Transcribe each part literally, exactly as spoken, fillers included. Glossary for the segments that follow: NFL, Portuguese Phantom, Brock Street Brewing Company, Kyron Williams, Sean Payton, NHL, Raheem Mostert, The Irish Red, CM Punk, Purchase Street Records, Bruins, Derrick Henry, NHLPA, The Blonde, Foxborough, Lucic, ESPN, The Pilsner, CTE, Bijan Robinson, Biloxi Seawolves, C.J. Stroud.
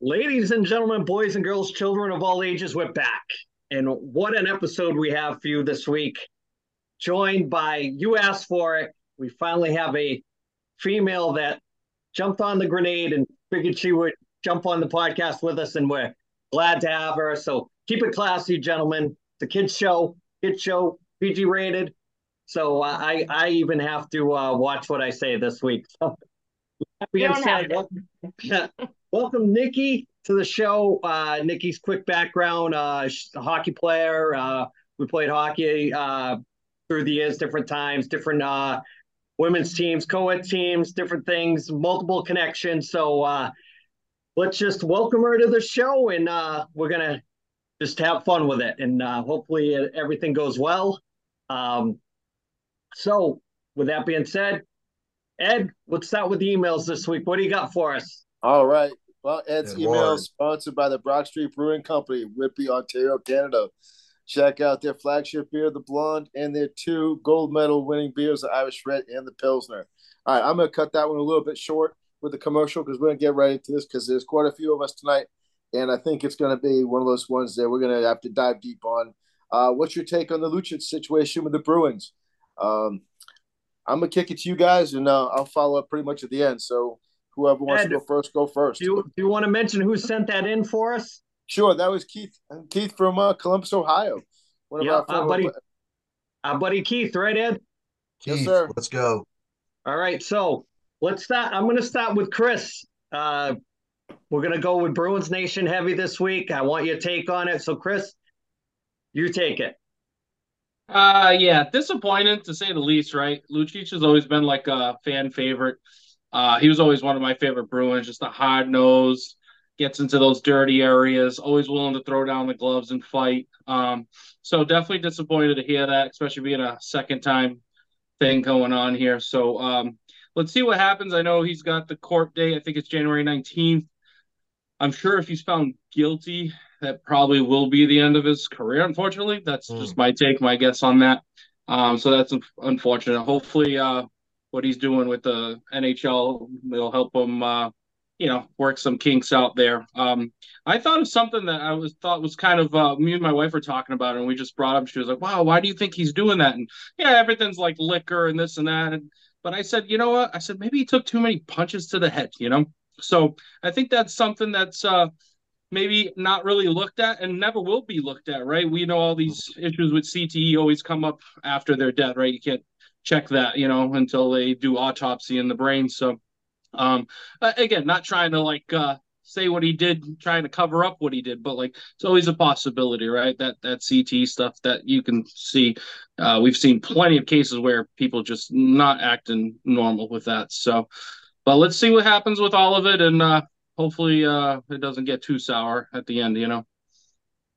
Ladies and gentlemen, boys and girls, children of all ages, we're back. And what an episode we have for you this week. Joined by, you asked for it, we finally have a female that jumped on the grenade and figured she would jump on the podcast with us, and we're glad to have her. So keep it classy, gentlemen. It's a kids show, kids show, P G rated. So uh, I, I even have to uh, watch what I say this week. So, we don't have it. Welcome, Nikki, to the show. Uh, Nikki's quick background, uh, she's a hockey player. Uh, we played hockey uh, through the years, different times, different uh, women's teams, co-ed teams, different things, multiple connections. So uh, let's just welcome her to the show, and uh, we're going to just have fun with it. And uh, hopefully everything goes well. Um, so with that being said, Ed, let's start with the emails this week. What do you got for us? All right. Well, Ed's Good email Lord. Sponsored by the Brock Street Brewing Company, Whitby, Ontario, Canada. Check out their flagship beer, The Blonde, and their two gold medal winning beers, the Irish Red and the Pilsner. All right, I'm going to cut that one a little bit short with the commercial because we're going to get right into this because there's quite a few of us tonight, and I think it's going to be one of those ones that we're going to have to dive deep on. Uh, what's your take on the Lucic situation with the Bruins? Um, I'm going to kick it to you guys, and uh, I'll follow up pretty much at the end, so whoever wants Ed, to go first, go first. Do you, do you want to mention who sent that in for us? Sure, that was Keith. Keith from uh, Columbus, Ohio. One of yeah, our, our buddy, our buddy Keith, right, Ed? Keith, yes, sir. Let's go. All right, so let's start. I'm going to start with Chris. Uh, we're going to go with Bruins Nation heavy this week. I want your take on it. So, Chris, you take it. Uh, yeah, disappointed to say the least, right? Lucic has always been like a fan favorite. Uh, he was always one of my favorite Bruins, just a hard-nosed, gets into those dirty areas, always willing to throw down the gloves and fight. Um, so definitely disappointed to hear that, especially being a second-time thing going on here. So um, let's see what happens. I know he's got the court date. I think it's January nineteenth. I'm sure if he's found guilty, that probably will be the end of his career, unfortunately. That's mm. just my take, my guess on that. Um, so that's unfortunate. Hopefully uh, – what he's doing with the N H L will help him, uh, you know, work some kinks out there. Um, I thought of something that I was thought was kind of, uh, me and my wife were talking about it, and we just brought up, she was like, wow, why do you think he's doing that? And yeah, everything's like liquor and this and that. And, but I said, you know what? I said, maybe he took too many punches to the head, you know? So I think that's something that's uh, maybe not really looked at and never will be looked at, right? We know all these issues with C T E always come up after their death, right? You can't check that, you know, until they do autopsy in the brain. So, um, again, not trying to like uh, say what he did, trying to cover up what he did, but like it's always a possibility, right? That that C T stuff that you can see. Uh, we've seen plenty of cases where people just not acting normal with that. So, but let's see what happens with all of it, and uh, hopefully uh, it doesn't get too sour at the end, you know.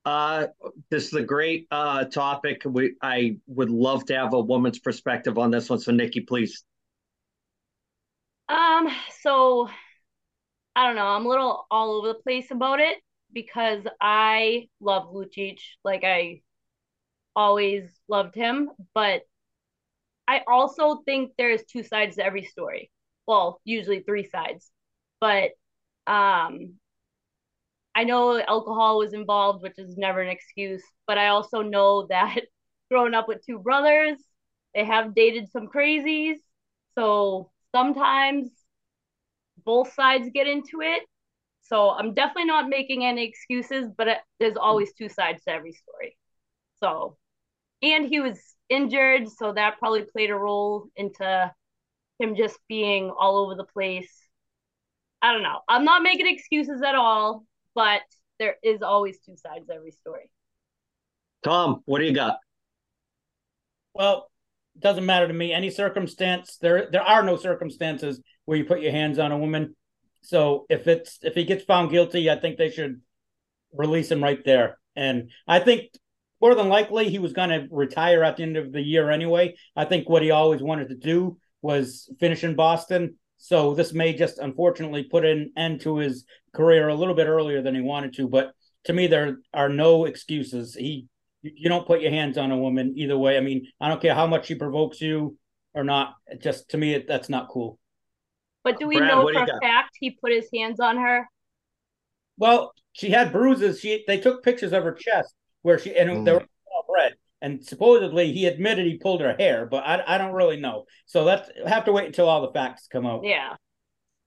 Uh, this is a great uh topic. We I would love to have a woman's perspective on this one. So Nikki, please. Um, so I don't know. I'm a little all over the place about it because I love Lucic. Like I always loved him, but I also think there's two sides to every story. Well, usually three sides, but um. I know alcohol was involved, which is never an excuse, but I also know that growing up with two brothers, they have dated some crazies. So sometimes both sides get into it. So I'm definitely not making any excuses, but it, there's always two sides to every story. So, and he was injured, so that probably played a role into him just being all over the place. I don't know. I'm not making excuses at all. But there is always two sides to every story. Tom, what do you got? Well, it doesn't matter to me. Any circumstance, there there are no circumstances where you put your hands on a woman. So if it's if he gets found guilty, I think they should release him right there. And I think more than likely he was going to retire at the end of the year anyway. I think what he always wanted to do was finish in Boston. So this may just unfortunately put an end to his career a little bit earlier than he wanted to. But to me, there are no excuses. He, you don't put your hands on a woman either way. I mean, I don't care how much she provokes you or not. Just to me, it, that's not cool. But do we Brad, know for a fact he put his hands on her? Well, she had bruises. She they took pictures of her chest where she and mm. they were all red. And supposedly he admitted he pulled her hair, but I I don't really know. So let's have to wait until all the facts come out. Yeah.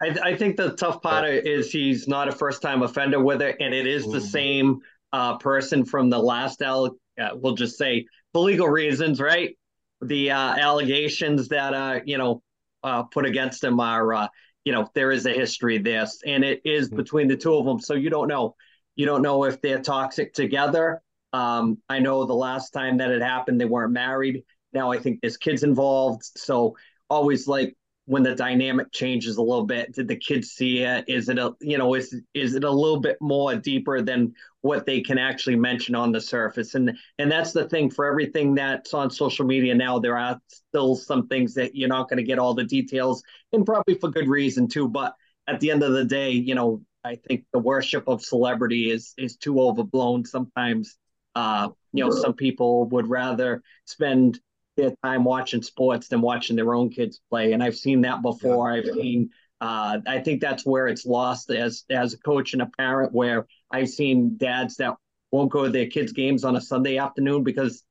I, I think the tough part is he's not a first-time offender with it, and it is the same uh, person from the last, al- uh, we'll just say, for legal reasons, right? The uh, allegations that, uh, you know, uh, put against him are, uh, you know, there is a history there, and it is between the two of them, so you don't know. You don't know if they're toxic together. Um, I know the last time that it happened, they weren't married. Now I think there's kids involved, so always like, when the dynamic changes a little bit, did the kids see it? Is it a, you know, is is it a little bit more deeper than what they can actually mention on the surface? And and that's the thing for everything that's on social media now. There are still some things that you're not going to get all the details, and probably for good reason too. But at the end of the day, you know, I think the worship of celebrity is is too overblown sometimes. Uh, you know, yeah. Some people would rather spend their time watching sports than watching their own kids play. And I've seen that before. Yeah, I've yeah. seen, uh, I think that's where it's lost as, as a coach and a parent, where I've seen dads that won't go to their kids' games on a Sunday afternoon because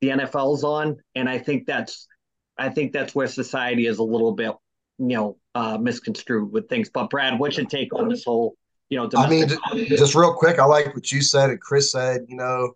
the N F L's on. And I think that's, I think that's where society is a little bit, you know, uh, misconstrued with things. But Brad, what's your take on this whole, you know, I mean, just, just real quick. I like what you said and Chris said, you know,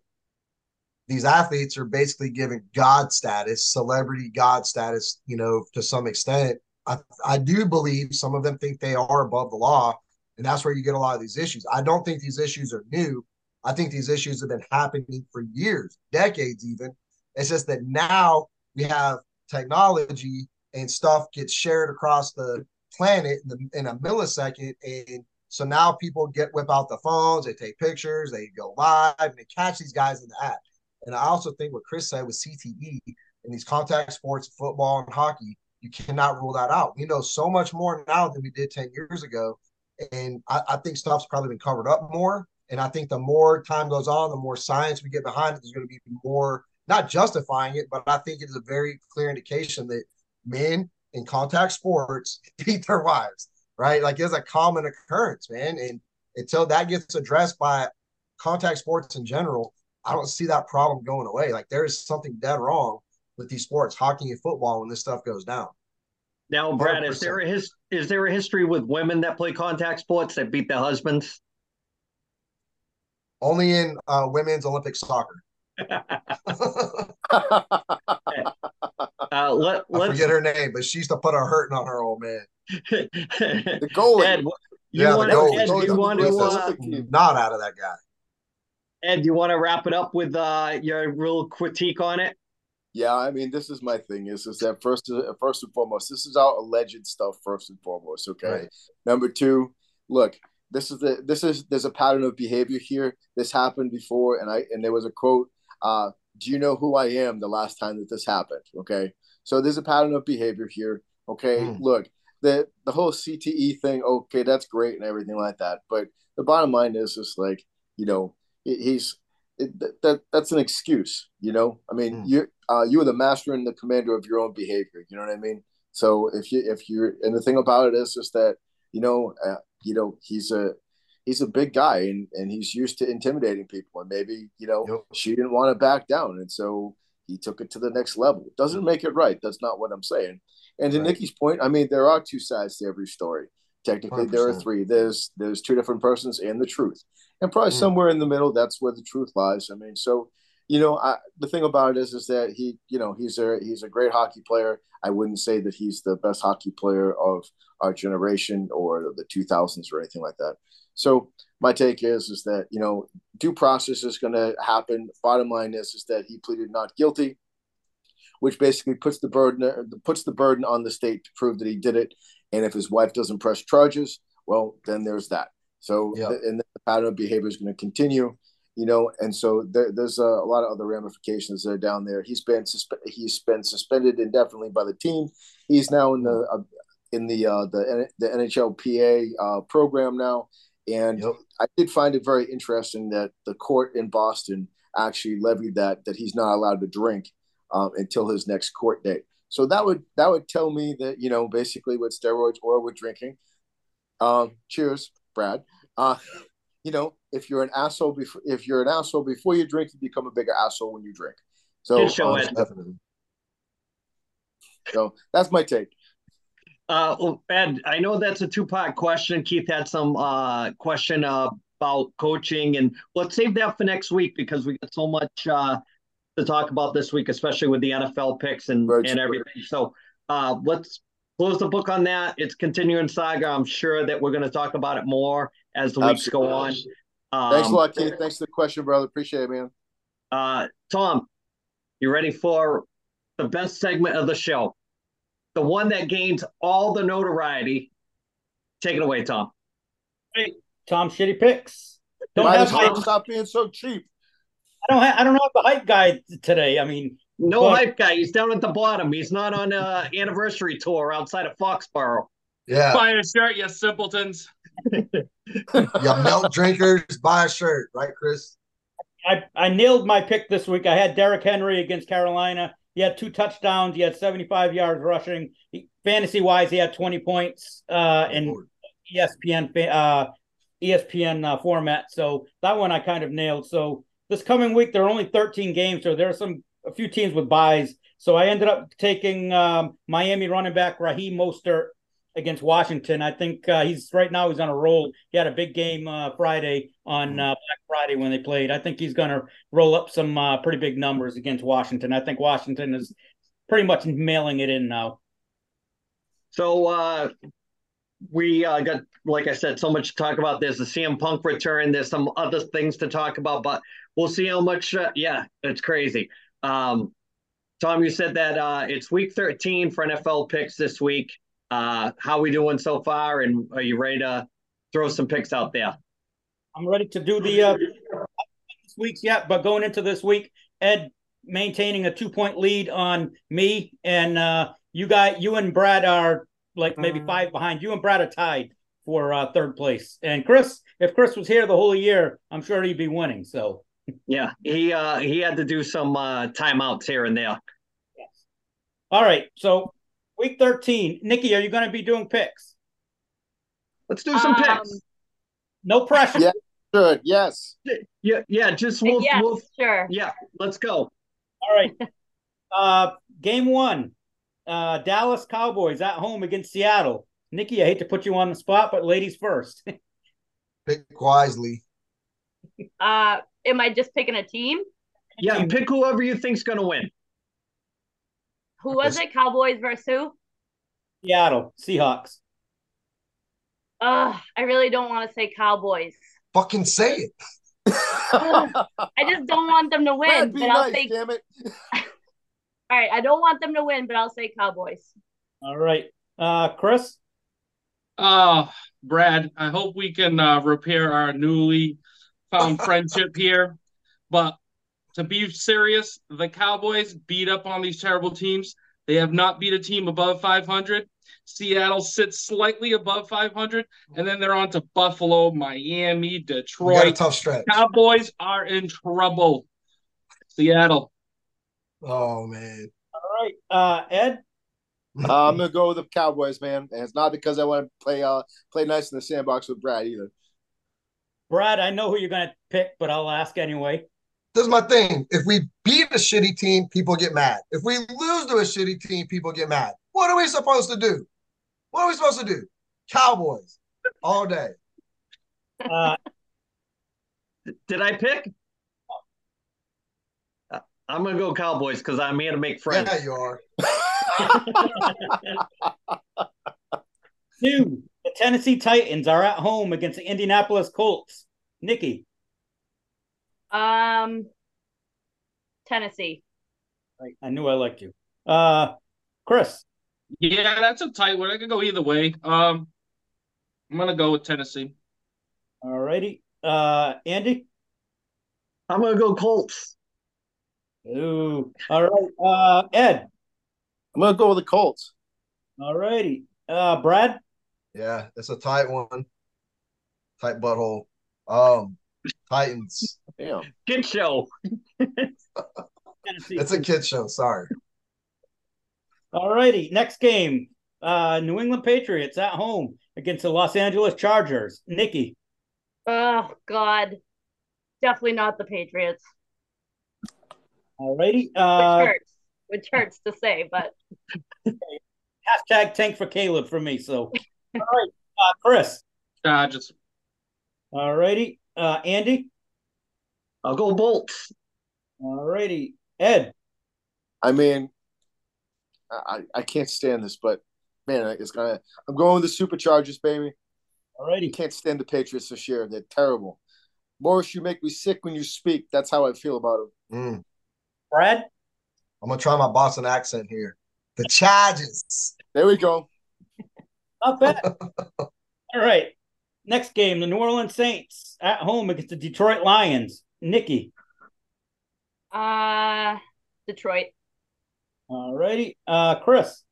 these athletes are basically given God status, celebrity God status, you know, to some extent. I, I do believe some of them think they are above the law, and that's where you get a lot of these issues. I don't think these issues are new. I think these issues have been happening for years, decades even. It's just that now we have technology and stuff gets shared across the planet in, the, in a millisecond, and so now people get whip out the phones, they take pictures, they go live, and they catch these guys in the act. And I also think what Chris said with C T E and these contact sports, football and hockey, you cannot rule that out. We know so much more now than we did ten years ago. And I, I think stuff's probably been covered up more. And I think the more time goes on, the more science we get behind it, there's going to be more, not justifying it, but I think it is a very clear indication that men in contact sports beat their wives, right? Like it's a common occurrence, man. And until that gets addressed by contact sports in general, I don't see that problem going away. Like there is something dead wrong with these sports, hockey and football, when this stuff goes down. Now, Brad, one hundred percent. is there a his, is there a history with women that play contact sports that beat their husbands? Only in uh, women's Olympic soccer. uh, let, I forget her name, but she used to put her hurting on her old man. The goalie. Ed, you yeah, want the goalie. Ed, you want to uh, not out of that guy. Ed, do you want to wrap it up with uh, your real critique on it? Yeah, I mean, this is my thing. Is is that first, first and foremost, this is our alleged stuff. First and foremost, okay. Right. Number two, look, this is the this is there's a pattern of behavior here. This happened before, and I and there was a quote. Uh, do you know who I am? The last time that this happened, okay. So there's a pattern of behavior here, okay. Mm. Look, the the whole C T E thing, okay, that's great and everything like that. But the bottom line is just like you know. He's it, that that's an excuse, you know. I mean, mm. you uh, you are the master and the commander of your own behavior. You know what I mean? So if you if you're and the thing about it is just that you know uh, you know he's a he's a big guy and, and he's used to intimidating people, and maybe you know yep. she didn't want to back down, and so he took it to the next level. Doesn't make it right. That's not what I'm saying. And to right. Nikki's point, I mean, there are two sides to every story. Technically, one hundred percent. There are three. There's there's two different persons and the truth. And probably mm. somewhere in the middle, that's where the truth lies. I mean, so, you know, I, the thing about it is, is that he, you know, he's a he's a great hockey player. I wouldn't say that he's the best hockey player of our generation or the two thousands or anything like that. So my take is, is that, you know, due process is going to happen. Bottom line is, is that he pleaded not guilty, which basically puts the burden puts the burden on the state to prove that he did it. And if his wife doesn't press charges, well, then there's that. So yeah. the, and the pattern of behavior is going to continue, you know, and so there, there's a, a lot of other ramifications that are down there. He's been suspe- he's been suspended indefinitely by the team. He's now in the uh, in the uh, the the N H L P A uh, program now, and yep. I did find it very interesting that the court in Boston actually levied that that he's not allowed to drink um, until his next court date. So that would that would tell me that you know basically with steroids or with drinking, um, cheers. Brad, uh, you know, if you're an asshole before if you're an asshole before you drink, you become a bigger asshole when you drink. So Good show um, it. Definitely. So that's my take. Uh, well, Ed, I know that's a two-part question. Keith had some uh, question uh, about coaching, and let's save that for next week because we got so much uh, to talk about this week, especially with the N F L picks and, right. and everything. So uh, let's close the book on that. It's continuing saga. I'm sure that we're going to talk about it more as the Absolutely. weeks go on. Um, Thanks a lot, Keith. Thanks for the question, brother. Appreciate it, man. Uh, Tom, you ready for the best segment of the show? The one that gains all the notoriety. Take it away, Tom. Hey, Tom, shitty picks. Don't Might have hype. Stop being so cheap. I don't. Ha- I don't have the hype guy today. I mean, no but- hype guy. He's down at the bottom. He's not on a anniversary tour outside of Foxborough. Yeah. Buy a shirt, you simpletons. You milk drinkers, buy a shirt, right, Chris? I I nailed my pick this week. I had Derrick Henry against Carolina. He had two touchdowns. He had seventy-five yards rushing. Fantasy-wise, he had twenty points uh, in E S P N uh, E S P N uh, format. So that one I kind of nailed. So this coming week, there are only thirteen games, so there are some a few teams with buys. So I ended up taking um, Miami running back Raheem Mostert against Washington. I think uh, he's right now he's on a roll. He had a big game uh, Friday on uh, Black Friday when they played. I think he's going to roll up some uh, pretty big numbers against Washington. I think Washington is pretty much mailing it in now. So uh, we uh, got, like I said, so much to talk about. There's the C M Punk return. There's some other things to talk about, but we'll see how much. Uh, yeah, it's crazy. Um, Tom, you said that uh, it's week thirteen for N F L picks this week. Uh, how we doing so far? And are you ready to throw some picks out there? I'm ready to do the uh, this week's yet, but going into this week, Ed maintaining a two point lead on me, and uh, you got you and Brad are like maybe five behind. You and Brad are tied for uh, third place. And Chris, if Chris was here the whole year, I'm sure he'd be winning. So yeah, he uh, he had to do some uh, timeouts here and there. Yes. All right, so. Week thirteen. Nikki, are you going to be doing picks? Let's do some um, picks. No pressure. Yeah, sure. Yes. Yeah, yeah, just we'll, yes, we'll sure. Yeah, let's go. All right. uh, game one, uh, Dallas Cowboys at home against Seattle. Nikki, I hate to put you on the spot, but ladies first. Pick wisely. Uh, am I just picking a team? Yeah, pick whoever you think's going to win. Who was it? Cowboys versus who? Seattle. Seahawks. Ugh, I really don't want to say Cowboys. Fucking say it. I just don't want them to win. That'd be but nice, I'll say... damn it. All right, I don't want them to win, but I'll say Cowboys. All right. Uh, Chris? Uh, Brad, I hope we can uh, repair our newly found friendship here, but to be serious, the Cowboys beat up on these terrible teams. They have not beat a team above five hundred. Seattle sits slightly above five hundred, and then they're on to Buffalo, Miami, Detroit. You got a tough stretch. Cowboys are in trouble. Seattle. Oh, man. All right. Uh, Ed? uh, I'm going to go with the Cowboys, man. And it's not because I want to play uh, play nice in the sandbox with Brad either. Brad, I know who you're going to pick, but I'll ask anyway. This is my thing. If we beat a shitty team, people get mad. If we lose to a shitty team, people get mad. What are we supposed to do? What are we supposed to do? Cowboys all day. Uh, did I pick? I'm going to go Cowboys because I'm here to make friends. Yeah, you are. Two, the Tennessee Titans are at home against the Indianapolis Colts. Nikki. Um, Tennessee. I knew I liked you. Uh, Chris. Yeah, that's a tight one. I could go either way. Um, I'm going to go with Tennessee. All righty. Uh, Andy? I'm going to go Colts. Ooh. All right. Uh, Ed? I'm going to go with the Colts. All righty. Uh, Brad? Yeah, it's a tight one. Tight butthole. Um, Titans. Damn. Kid show. It's a kid show. Sorry. All righty. Next game. Uh, New England Patriots at home against the Los Angeles Chargers. Nikki. Oh, God. Definitely not the Patriots. Alrighty. Uh, which hurts. Which hurts to say, but. Hashtag tank for Caleb for me, so. All right. Uh, Chris. Dodgers. Alrighty. Uh, Andy? I'll go Bolts. Alrighty. Ed? I mean, I, I can't stand this, but, man, it's gonna. I'm going with the Superchargers, baby. Alrighty. Can't stand the Patriots this year. They're terrible. Morris, you make me sick when you speak. That's how I feel about it. Mm. Brad? I'm going to try my Boston accent here. The Chargers. There we go. Not bad. All right. Next game, the New Orleans Saints at home against the Detroit Lions. Nikki? Uh, Detroit. All righty. Uh, Chris?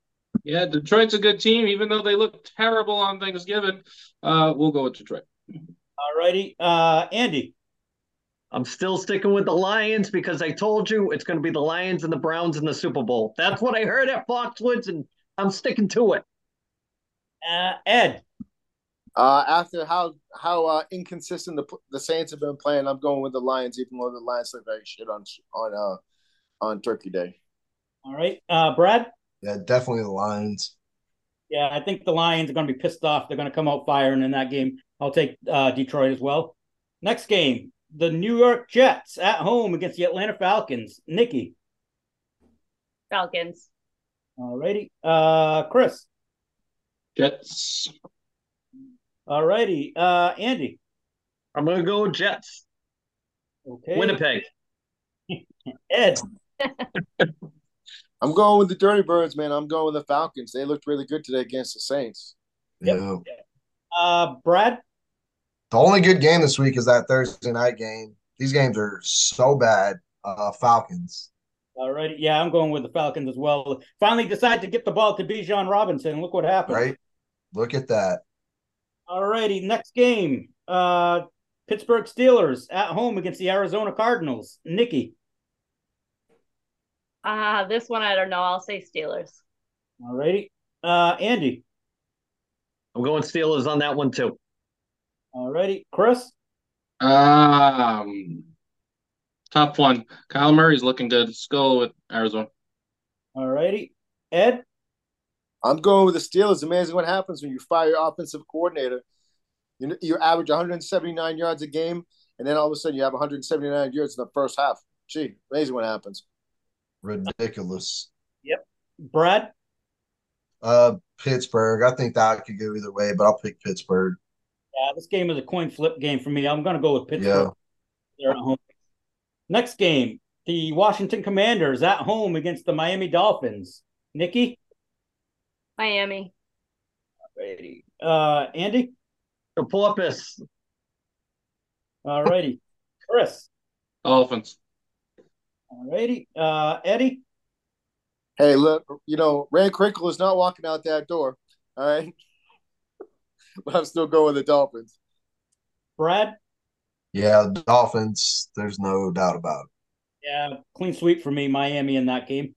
Yeah, Detroit's a good team, even though they look terrible on Thanksgiving. Uh, we'll go with Detroit. All righty. Uh, Andy? I'm still sticking with the Lions because I told you it's going to be the Lions and the Browns in the Super Bowl. That's what I heard at Foxwoods, and I'm sticking to it. Uh, Ed? Uh, after how how uh, inconsistent the the Saints have been playing, I'm going with the Lions, even though the Lions look like shit on, on, uh, on Turkey Day. All right. Uh, Brad? Yeah, definitely the Lions. Yeah, I think the Lions are going to be pissed off. They're going to come out firing in that game. I'll take uh, Detroit as well. Next game, the New York Jets at home against the Atlanta Falcons. Nikki? Falcons. All righty. Uh, Chris? Jets. All righty. Uh, Andy? I'm going to go Jets. Okay. Winnipeg. Ed? I'm going with the Dirty Birds, man. I'm going with the Falcons. They looked really good today against the Saints. Yep. Yeah. Uh, Brad? The only good game this week is that Thursday night game. These games are so bad. Uh, Falcons. All right. Yeah, I'm going with the Falcons as well. Finally decided to get the ball to Bijan Robinson. Look what happened. Right. Look at that. All righty. Next game. Uh, Pittsburgh Steelers at home against the Arizona Cardinals. Nikki? Ah, uh, this one, I don't know. I'll say Steelers. All righty. Uh, Andy? I'm going Steelers on that one, too. All righty. Chris? Um, top one. Kyle Murray's looking good. Let's go with Arizona. All righty. Ed? I'm going with the Steelers. Amazing what happens when you fire your offensive coordinator. You, you average one hundred seventy-nine yards a game, and then all of a sudden you have one hundred seventy-nine yards in the first half. Gee, amazing what happens. Ridiculous. Yep. Brad? Uh, Pittsburgh. I think that could go either way, but I'll pick Pittsburgh. Yeah, this game is a coin flip game for me. I'm going to go with Pittsburgh. Yeah. They're at home. Next game, the Washington Commanders at home against the Miami Dolphins. Nikki? Miami. Alrighty. Uh, Andy? The Porpoise. Alrighty. Chris? Dolphins. Alrighty. Uh, Eddie? Hey, look, you know, Rand Crinkle is not walking out that door, all right? But I'm still going with the Dolphins. Brad? Yeah, Dolphins, there's no doubt about it. Yeah, clean sweep for me, Miami in that game.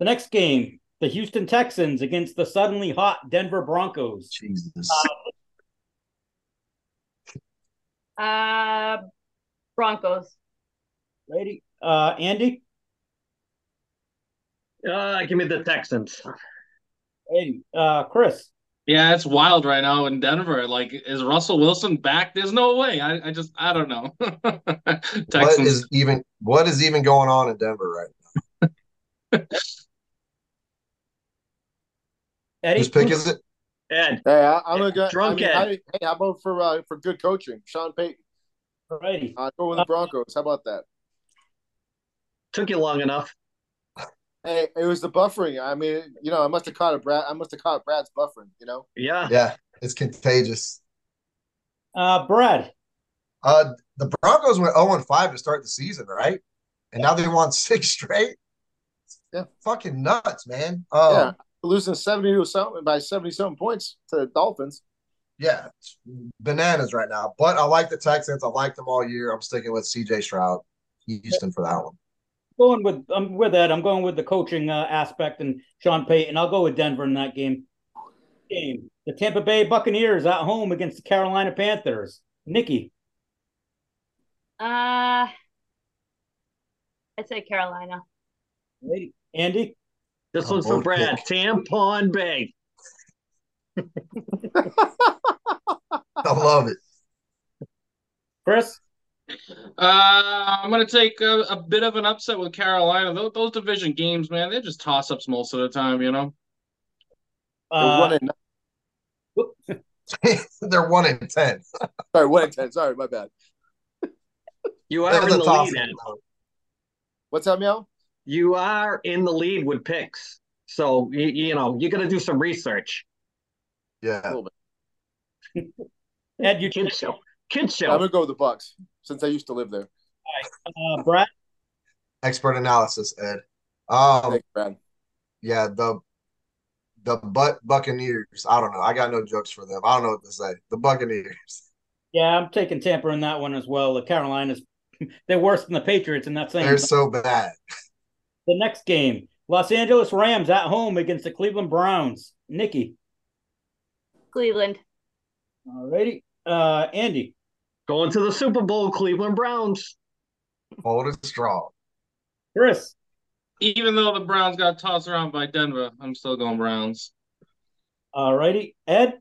The next game, the Houston Texans against the suddenly hot Denver Broncos. Jesus. Uh, uh Broncos. Lady, uh, Andy? Uh, give me the Texans. Hey, uh, Chris. Yeah, it's wild right now in Denver. Like, is Russell Wilson back? There's no way. I, I just, I don't know. Texans. What is even, what is even going on in Denver right now? Eddie, whose pick is it? Ed. Hey, I, I'm Ed. Gonna go. Drunk I mean, Ed. I, hey, how about for uh, for good coaching, Sean Payton? Alrighty. I uh, go with the Broncos. How about that? Took you long enough. Hey, it was the buffering. I mean, you know, I must have caught a Brad. I must have caught Brad's buffering. You know. Yeah, yeah, it's contagious. Uh, Brad. Uh, the Broncos went oh and five to start the season, right? And yeah. Now they won six straight. Yeah, fucking nuts, man. Um, yeah, losing seventy or something by seventy something points to the Dolphins. Yeah, it's bananas right now. But I like the Texans. I like them all year. I'm sticking with C J. Stroud, Houston for that one. Going with I'm with Ed. I'm going with the coaching uh, aspect and Sean Payton. I'll go with Denver in that game. Game. The Tampa Bay Buccaneers at home against the Carolina Panthers. Nikki. Uh, I'd say Carolina. Hey, Andy? This one's for Brad. Tampon Bay. I love it. Chris? Uh, I'm going to take a, a bit of an upset with Carolina. Those, those division games, man, they're just toss-ups most of the time, you know? Uh, one in... They're one in ten. Sorry, one in ten. Sorry, my bad. You are in the lead, Ed. What's up, yo? You are in the lead with picks. So, you, you know, you're going to do some research. Yeah. A little bit. Ed, you kid show. Kid show. I'm going to go with the Bucks since I used to live there. All right. Uh, Brad? Expert analysis, Ed. Um, Thanks, Brad. Yeah, the the but Buccaneers. I don't know. I got no jokes for them. I don't know what to say. The Buccaneers. Yeah, I'm taking Tampa in that one as well. The Carolinas. They're worse than the Patriots in that thing. They're so bad. The next game, Los Angeles Rams at home against the Cleveland Browns. Nikki. Cleveland. All righty. Uh, Andy. Going to the Super Bowl, Cleveland Browns. Hold it strong. Chris. Even though the Browns got tossed around by Denver, I'm still going Browns. All righty. Ed.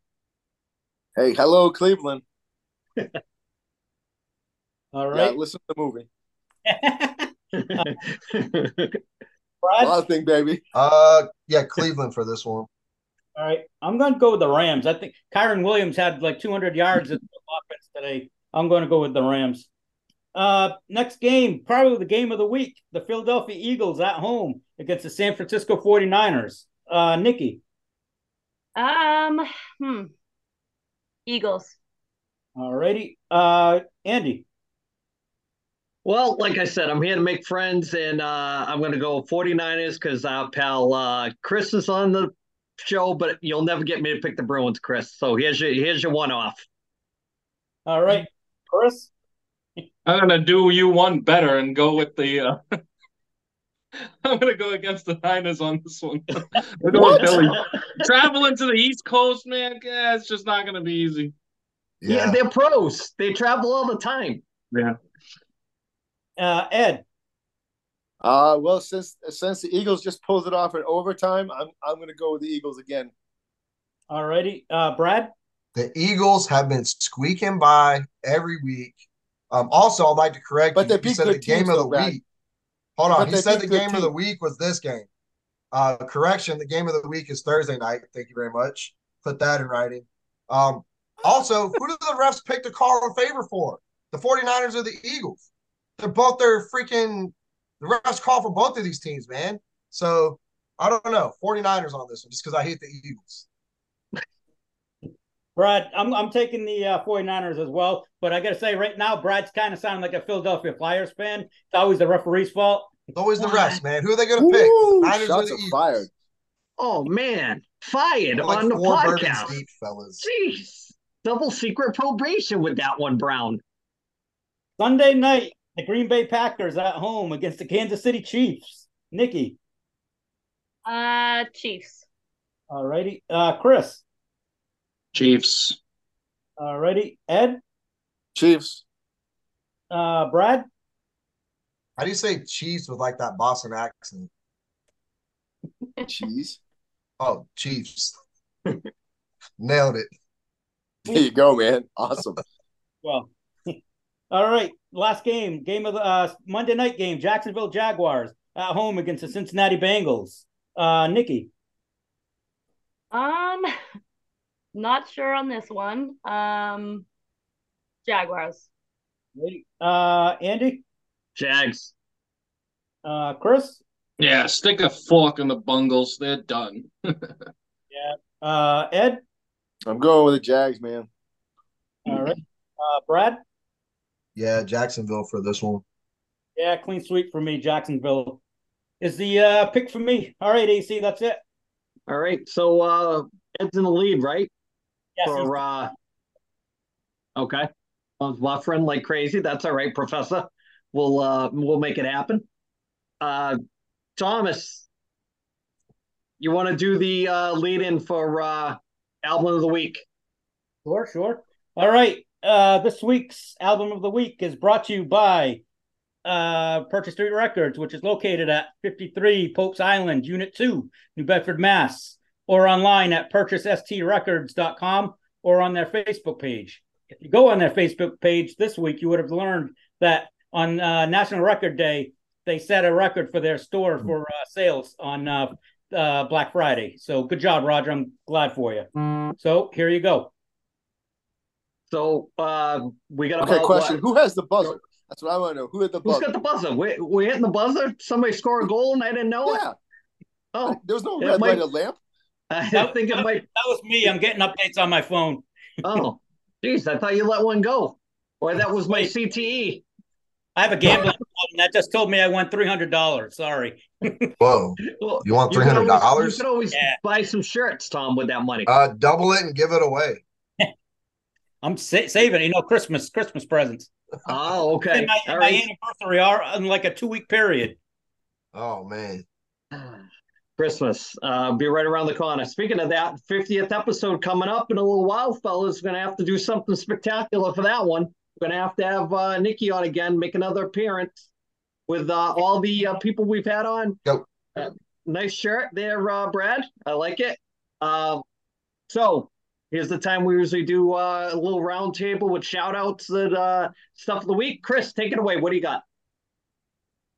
Hey, hello, Cleveland. All right. Yeah, listen to the movie. Last thing, baby. Uh, yeah, Cleveland for this one. All right, I'm going to go with the Rams. I think Kyron Williams had like two hundred yards in offense today. I'm going to go with the Rams. Uh, next game, probably the game of the week: the Philadelphia Eagles at home against the San Francisco forty-niners. Uh, Nikki. Um. Hmm. Eagles. All righty. Uh, Andy. Well, like I said, I'm here to make friends, and uh, I'm going to go forty-niners because our pal uh, Chris is on the show, but you'll never get me to pick the Bruins, Chris. So here's your here's your one-off. All right, Chris? I'm going to do you one better and go with the uh... – I'm going to go against the Niners on this one. We're going Philly. Traveling to the East Coast, man, yeah, it's just not going to be easy. Yeah. yeah, they're pros. They travel all the time. Yeah. Uh, Ed. Uh, well, since since the Eagles just pulled it off in overtime, I'm I'm going to go with the Eagles again. All righty. Uh, Brad? The Eagles have been squeaking by every week. Um, also, I'd like to correct but you. But you said the game though, of the Brad. week. Hold on. But you said the game team. of the week was this game. Uh, correction, the game of the week is Thursday night. Thank you very much. Put that in writing. Um, also, who do the refs pick the call in favor for? The forty-niners or the Eagles? They're both their freaking – the refs call for both of these teams, man. So, I don't know. forty-niners on this one just because I hate the Eagles. Brad, I'm I'm taking the uh, forty-niners as well. But I got to say, right now, Brad's kind of sounding like a Philadelphia Flyers fan. It's always the referee's fault. It's always the refs, man. Who are they going to pick? Ooh, Niners shots are fired. Oh, man. Fired They're on like the podcast. Deep, fellas. Jeez. Double secret probation with that one, Brown. Sunday night. The Green Bay Packers at home against the Kansas City Chiefs. Nikki. Uh, Chiefs. All righty. Uh, Chris. Chiefs. All righty. Ed. Chiefs. Uh, Brad. How do you say Chiefs with like that Boston accent? Cheese. Oh, Chiefs. Nailed it. There you go, man. Awesome. Well. All right, last game, game of the uh, Monday night game, Jacksonville Jaguars at home against the Cincinnati Bengals. Uh, Nikki? Um, not sure on this one. Um, Jaguars. Uh, Andy? Jags. Uh, Chris? Yeah, stick a fork in the Bengals. They're done. yeah. Uh, Ed? I'm going with the Jags, man. All right. Uh, Brad? Yeah, Jacksonville for this one. Yeah, clean sweep for me. Jacksonville is the uh, pick for me. All right, A C, that's it. All right, so uh, Ed's in the lead, right? Yes. For, uh... Okay. I was buffering like crazy. That's all right, Professor. We'll uh, we'll make it happen. Uh, Thomas, you want to do the uh, lead-in for uh, album of the week? Sure, sure. All right. Uh, this week's album of the week is brought to you by uh, Purchase Street Records, which is located at fifty-three Pope's Island, Unit two, New Bedford, Mass, or online at purchase s t records dot com or on their Facebook page. If you go on their Facebook page this week, you would have learned that on uh, National Record Day, they set a record for their store for uh, sales on uh, uh, Black Friday. So good job, Roger. I'm glad for you. So here you go. So uh, we got a okay, question. What? Who has the buzzer? That's what I want to know. Who had the buzzer? Who's got the buzzer? We we hitting the buzzer? Somebody scored a goal and I didn't know yeah. it? Oh. There was no red might, light of lamp? I don't think it might. That was me. I'm getting updates on my phone. Oh, geez. I thought you let one go. Boy, that was my C T E. I have a gambling problem. That just told me I won three hundred dollars. Sorry. Whoa. You want three hundred dollars? You can always, you can always yeah. buy some shirts, Tom, with that money. Uh, double it and give it away. I'm sa- saving, you know, Christmas, Christmas presents. Oh, okay. And my, and right. my anniversary are in like a two-week period. Oh, man. Christmas. Uh, be right around the corner. Speaking of that, fiftieth episode coming up in a little while, fellas. We're going to have to do something spectacular for that one. We're going to have to have uh, Nikki on again, make another appearance with uh, all the uh, people we've had on. Go. Uh, nice shirt there, uh, Brad. I like it. Uh, so... Here's the time we usually do uh, a little round table with shout-outs and uh, stuff of the week. Chris, take it away. What do you got?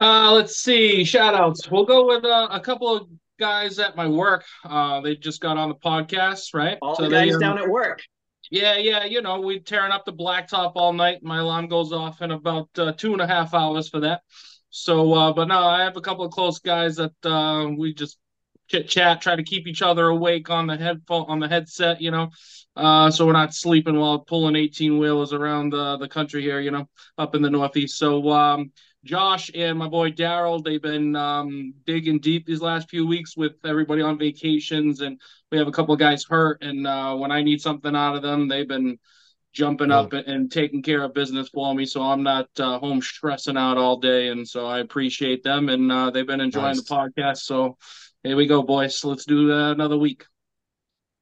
Uh, let's see. Shout-outs. We'll go with uh, a couple of guys at my work. Uh, they just got on the podcast, right? All so the guys they, um, down at work. Yeah, yeah. You know, we're tearing up the blacktop all night. My alarm goes off in about uh, two and a half hours for that. So, uh, but no, I have a couple of close guys that uh, we just – chit chat, try to keep each other awake on the headphone, on the headset, you know, uh, so we're not sleeping while pulling eighteen wheelers around the, the country here, you know, up in the Northeast. So um, Josh and my boy Daryl, they've been um, digging deep these last few weeks with everybody on vacations, and we have a couple of guys hurt. And uh, when I need something out of them, they've been jumping mm. up and, and taking care of business for me, so I'm not uh, home stressing out all day. And so I appreciate them, and uh, they've been enjoying nice. the podcast. So. Here we go, boys. Let's do uh, another week.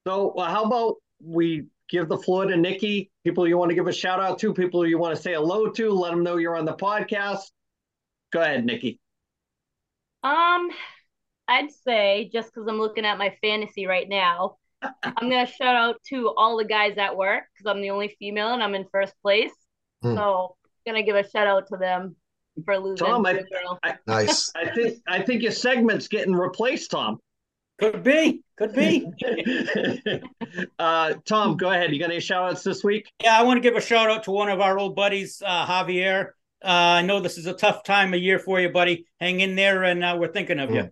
So uh, how about we give the floor to Nikki, people you want to give a shout-out to, people you want to say hello to, let them know you're on the podcast. Go ahead, Nikki. Um, I'd say, just because I'm looking at my fantasy right now, I'm going to shout out to all the guys at work because I'm the only female and I'm in first place. Hmm. So I'm going to give a shout-out to them. For losing, Tom, I, I, nice. I think I think your segment's getting replaced, Tom. Could be, could be. uh, Tom, go ahead. You got any shout outs this week? Yeah, I want to give a shout out to one of our old buddies, uh, Javier. Uh, I know this is a tough time of year for you, buddy. Hang in there, and uh, we're thinking of mm. you.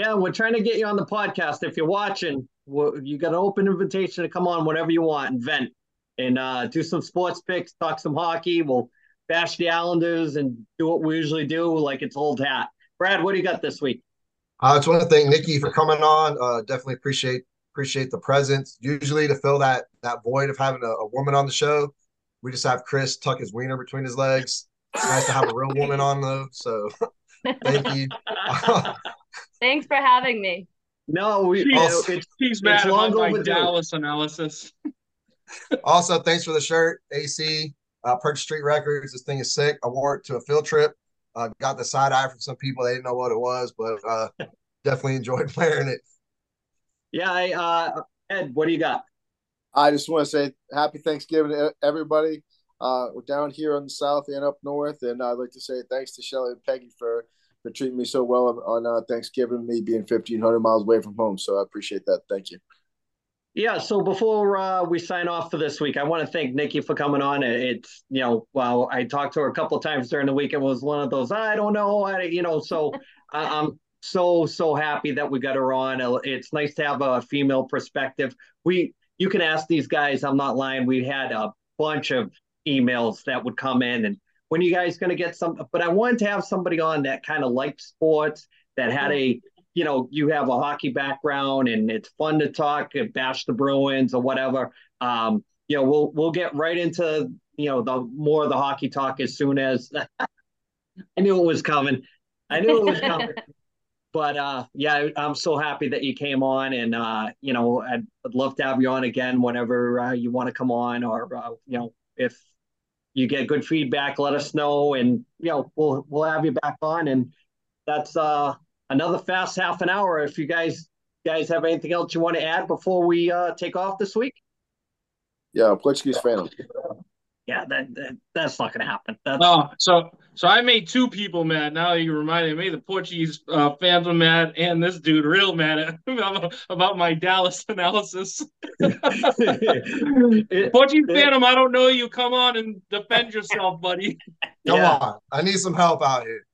Yeah, we're trying to get you on the podcast. If you're watching, you got an open invitation to come on whenever you want and vent and uh, do some sports picks, talk some hockey. We'll bash the Islanders and do what we usually do, like it's old hat. Brad, what do you got this week? I just want to thank Nikki for coming on. Uh, definitely appreciate appreciate the presence. Usually to fill that that void of having a, a woman on the show, we just have Chris tuck his wiener between his legs. It's nice to have a real woman on, though, so thank you. Thanks for having me. No, we, she's, oh, it's, she's mad it's about my Dallas analysis. Also, thanks for the shirt, A C. Uh, Purchase Street Records. This thing is sick. I wore it to a field trip. Uh, got the side eye from some people. They didn't know what it was, but uh, definitely enjoyed wearing it. Yeah, I, uh, Ed, what do you got? I just want to say happy Thanksgiving to everybody. Uh, we're down here in the south and up north, and I'd like to say thanks to Shelly and Peggy for, for treating me so well on, on uh, Thanksgiving, me being fifteen hundred miles away from home. So I appreciate that. Thank you. Yeah, so before uh, we sign off for this week, I want to thank Nikki for coming on. It's, you know, well, I talked to her a couple of times during the week. It was one of those, I don't know, I, you know, so I, I'm so, so happy that we got her on. It's nice to have a female perspective. We, you can ask these guys, I'm not lying. We had a bunch of emails that would come in and when are you guys going to get some, but I wanted to have somebody on that kind of liked sports, that had a, you know, you have a hockey background and it's fun to talk and bash the Bruins or whatever. Um, you know, we'll, we'll get right into, you know, the more of the hockey talk as soon as I knew it was coming. I knew it was coming, but uh, yeah, I, I'm so happy that you came on and, uh, you know, I'd, I'd love to have you on again whenever uh, you want to come on or, uh, you know, if you get good feedback, let us know, and you know we'll we'll have you back on. And that's uh, another fast half an hour. If you guys guys have anything else you want to add before we uh, take off this week? Yeah, Portuguese Phantom. Yeah, that, that that's not going to happen. That's... No, so so I made two people mad. Now you reminded me, the Portuguese uh, Phantom mad and this dude real mad at, about, about my Dallas analysis. it, Portuguese it, Phantom, I don't know you. Come on and defend yourself, buddy. Come yeah. on, I need some help out here.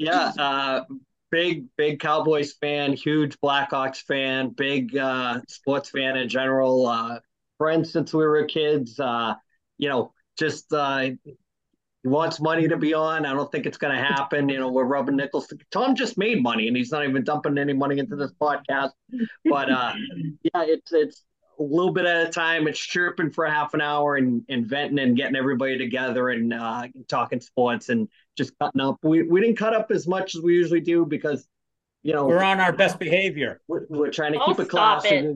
Yeah, uh, big big Cowboys fan, huge Blackhawks fan, big uh, sports fan in general. Uh, friends since we were kids. Uh, you know. Just uh, he wants money to be on. I don't think it's going to happen. You know, we're rubbing nickels. Tom just made money, and he's not even dumping any money into this podcast. But uh, yeah, it's it's a little bit at a time. It's chirping for half an hour and, and venting and getting everybody together and uh, talking sports and just cutting up. We we didn't cut up as much as we usually do because you know we're on our best behavior. We're, we're trying to I'll keep it classy.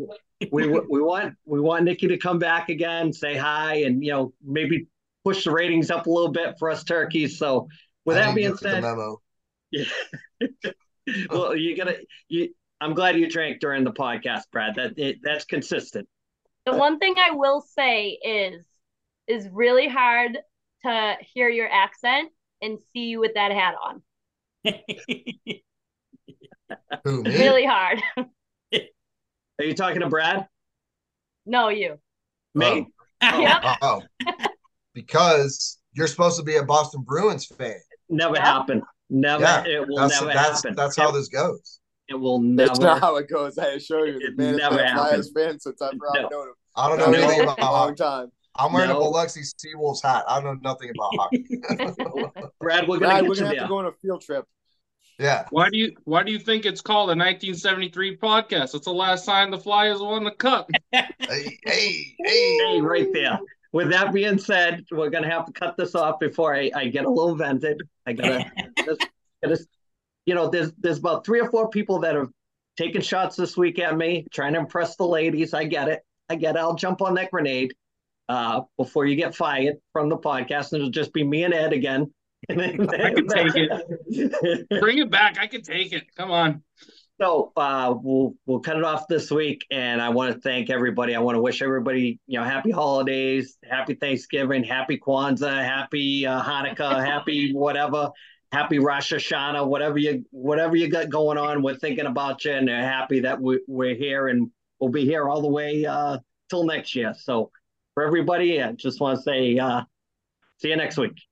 we we want we want Nikki to come back again, say hi, and you know maybe push the ratings up a little bit for us turkeys. So with that being said, yeah. Well, you're gonna. You, I'm glad you drank during the podcast, Brad. That it, that's consistent. The one thing I will say is, is really hard to hear your accent and see you with that hat on. Who, me? Really hard. Are you talking to Brad? No, you. Me? Oh. Yep. Oh, because you're supposed to be a Boston Bruins fan. Never yeah. happen. Never. Yeah. It will that's, never that's, happen. That's how it, this goes. It will never. That's not how it goes. I assure you. It man never happens. Fan since I've probably no. known him. I don't know no. anything about a long time. I'm wearing no. a Biloxi Seawolves hat. I know nothing about hockey. Brad, we're gonna, Brad, get we're gonna have to go on a field trip. Yeah. Why do you why do you think it's called the nineteen seventy-three podcast? It's the last time the Flyers won the cup. hey, hey, hey. Hey, right there. With that being said, we're gonna have to cut this off before I, I get a little vented. I gotta just, just, you know, there's there's about three or four people that have taken shots this week at me, trying to impress the ladies. I get it. I get it. I'll jump on that grenade uh before you get fired from the podcast, and it'll just be me and Ed again. I can take it. Bring it back. I can take it. Come on. So uh, we'll we'll cut it off this week, and I want to thank everybody. I want to wish everybody, you know, happy holidays, happy Thanksgiving, happy Kwanzaa, happy uh, Hanukkah, happy whatever, happy Rosh Hashanah, whatever you whatever you got going on. We're thinking about you, and they're happy that we, we're here, and we'll be here all the way uh, till next year. So for everybody, I just want to say, uh, see you next week.